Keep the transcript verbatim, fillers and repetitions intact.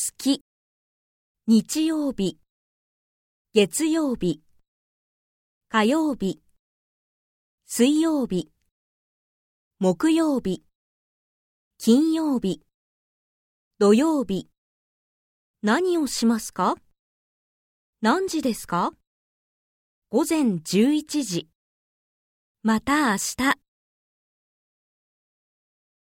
月、日曜日、月曜日、火曜日、水曜日、木曜日、金曜日、土曜日。何をしますか？何時ですか？午前じゅういちじ。また明日。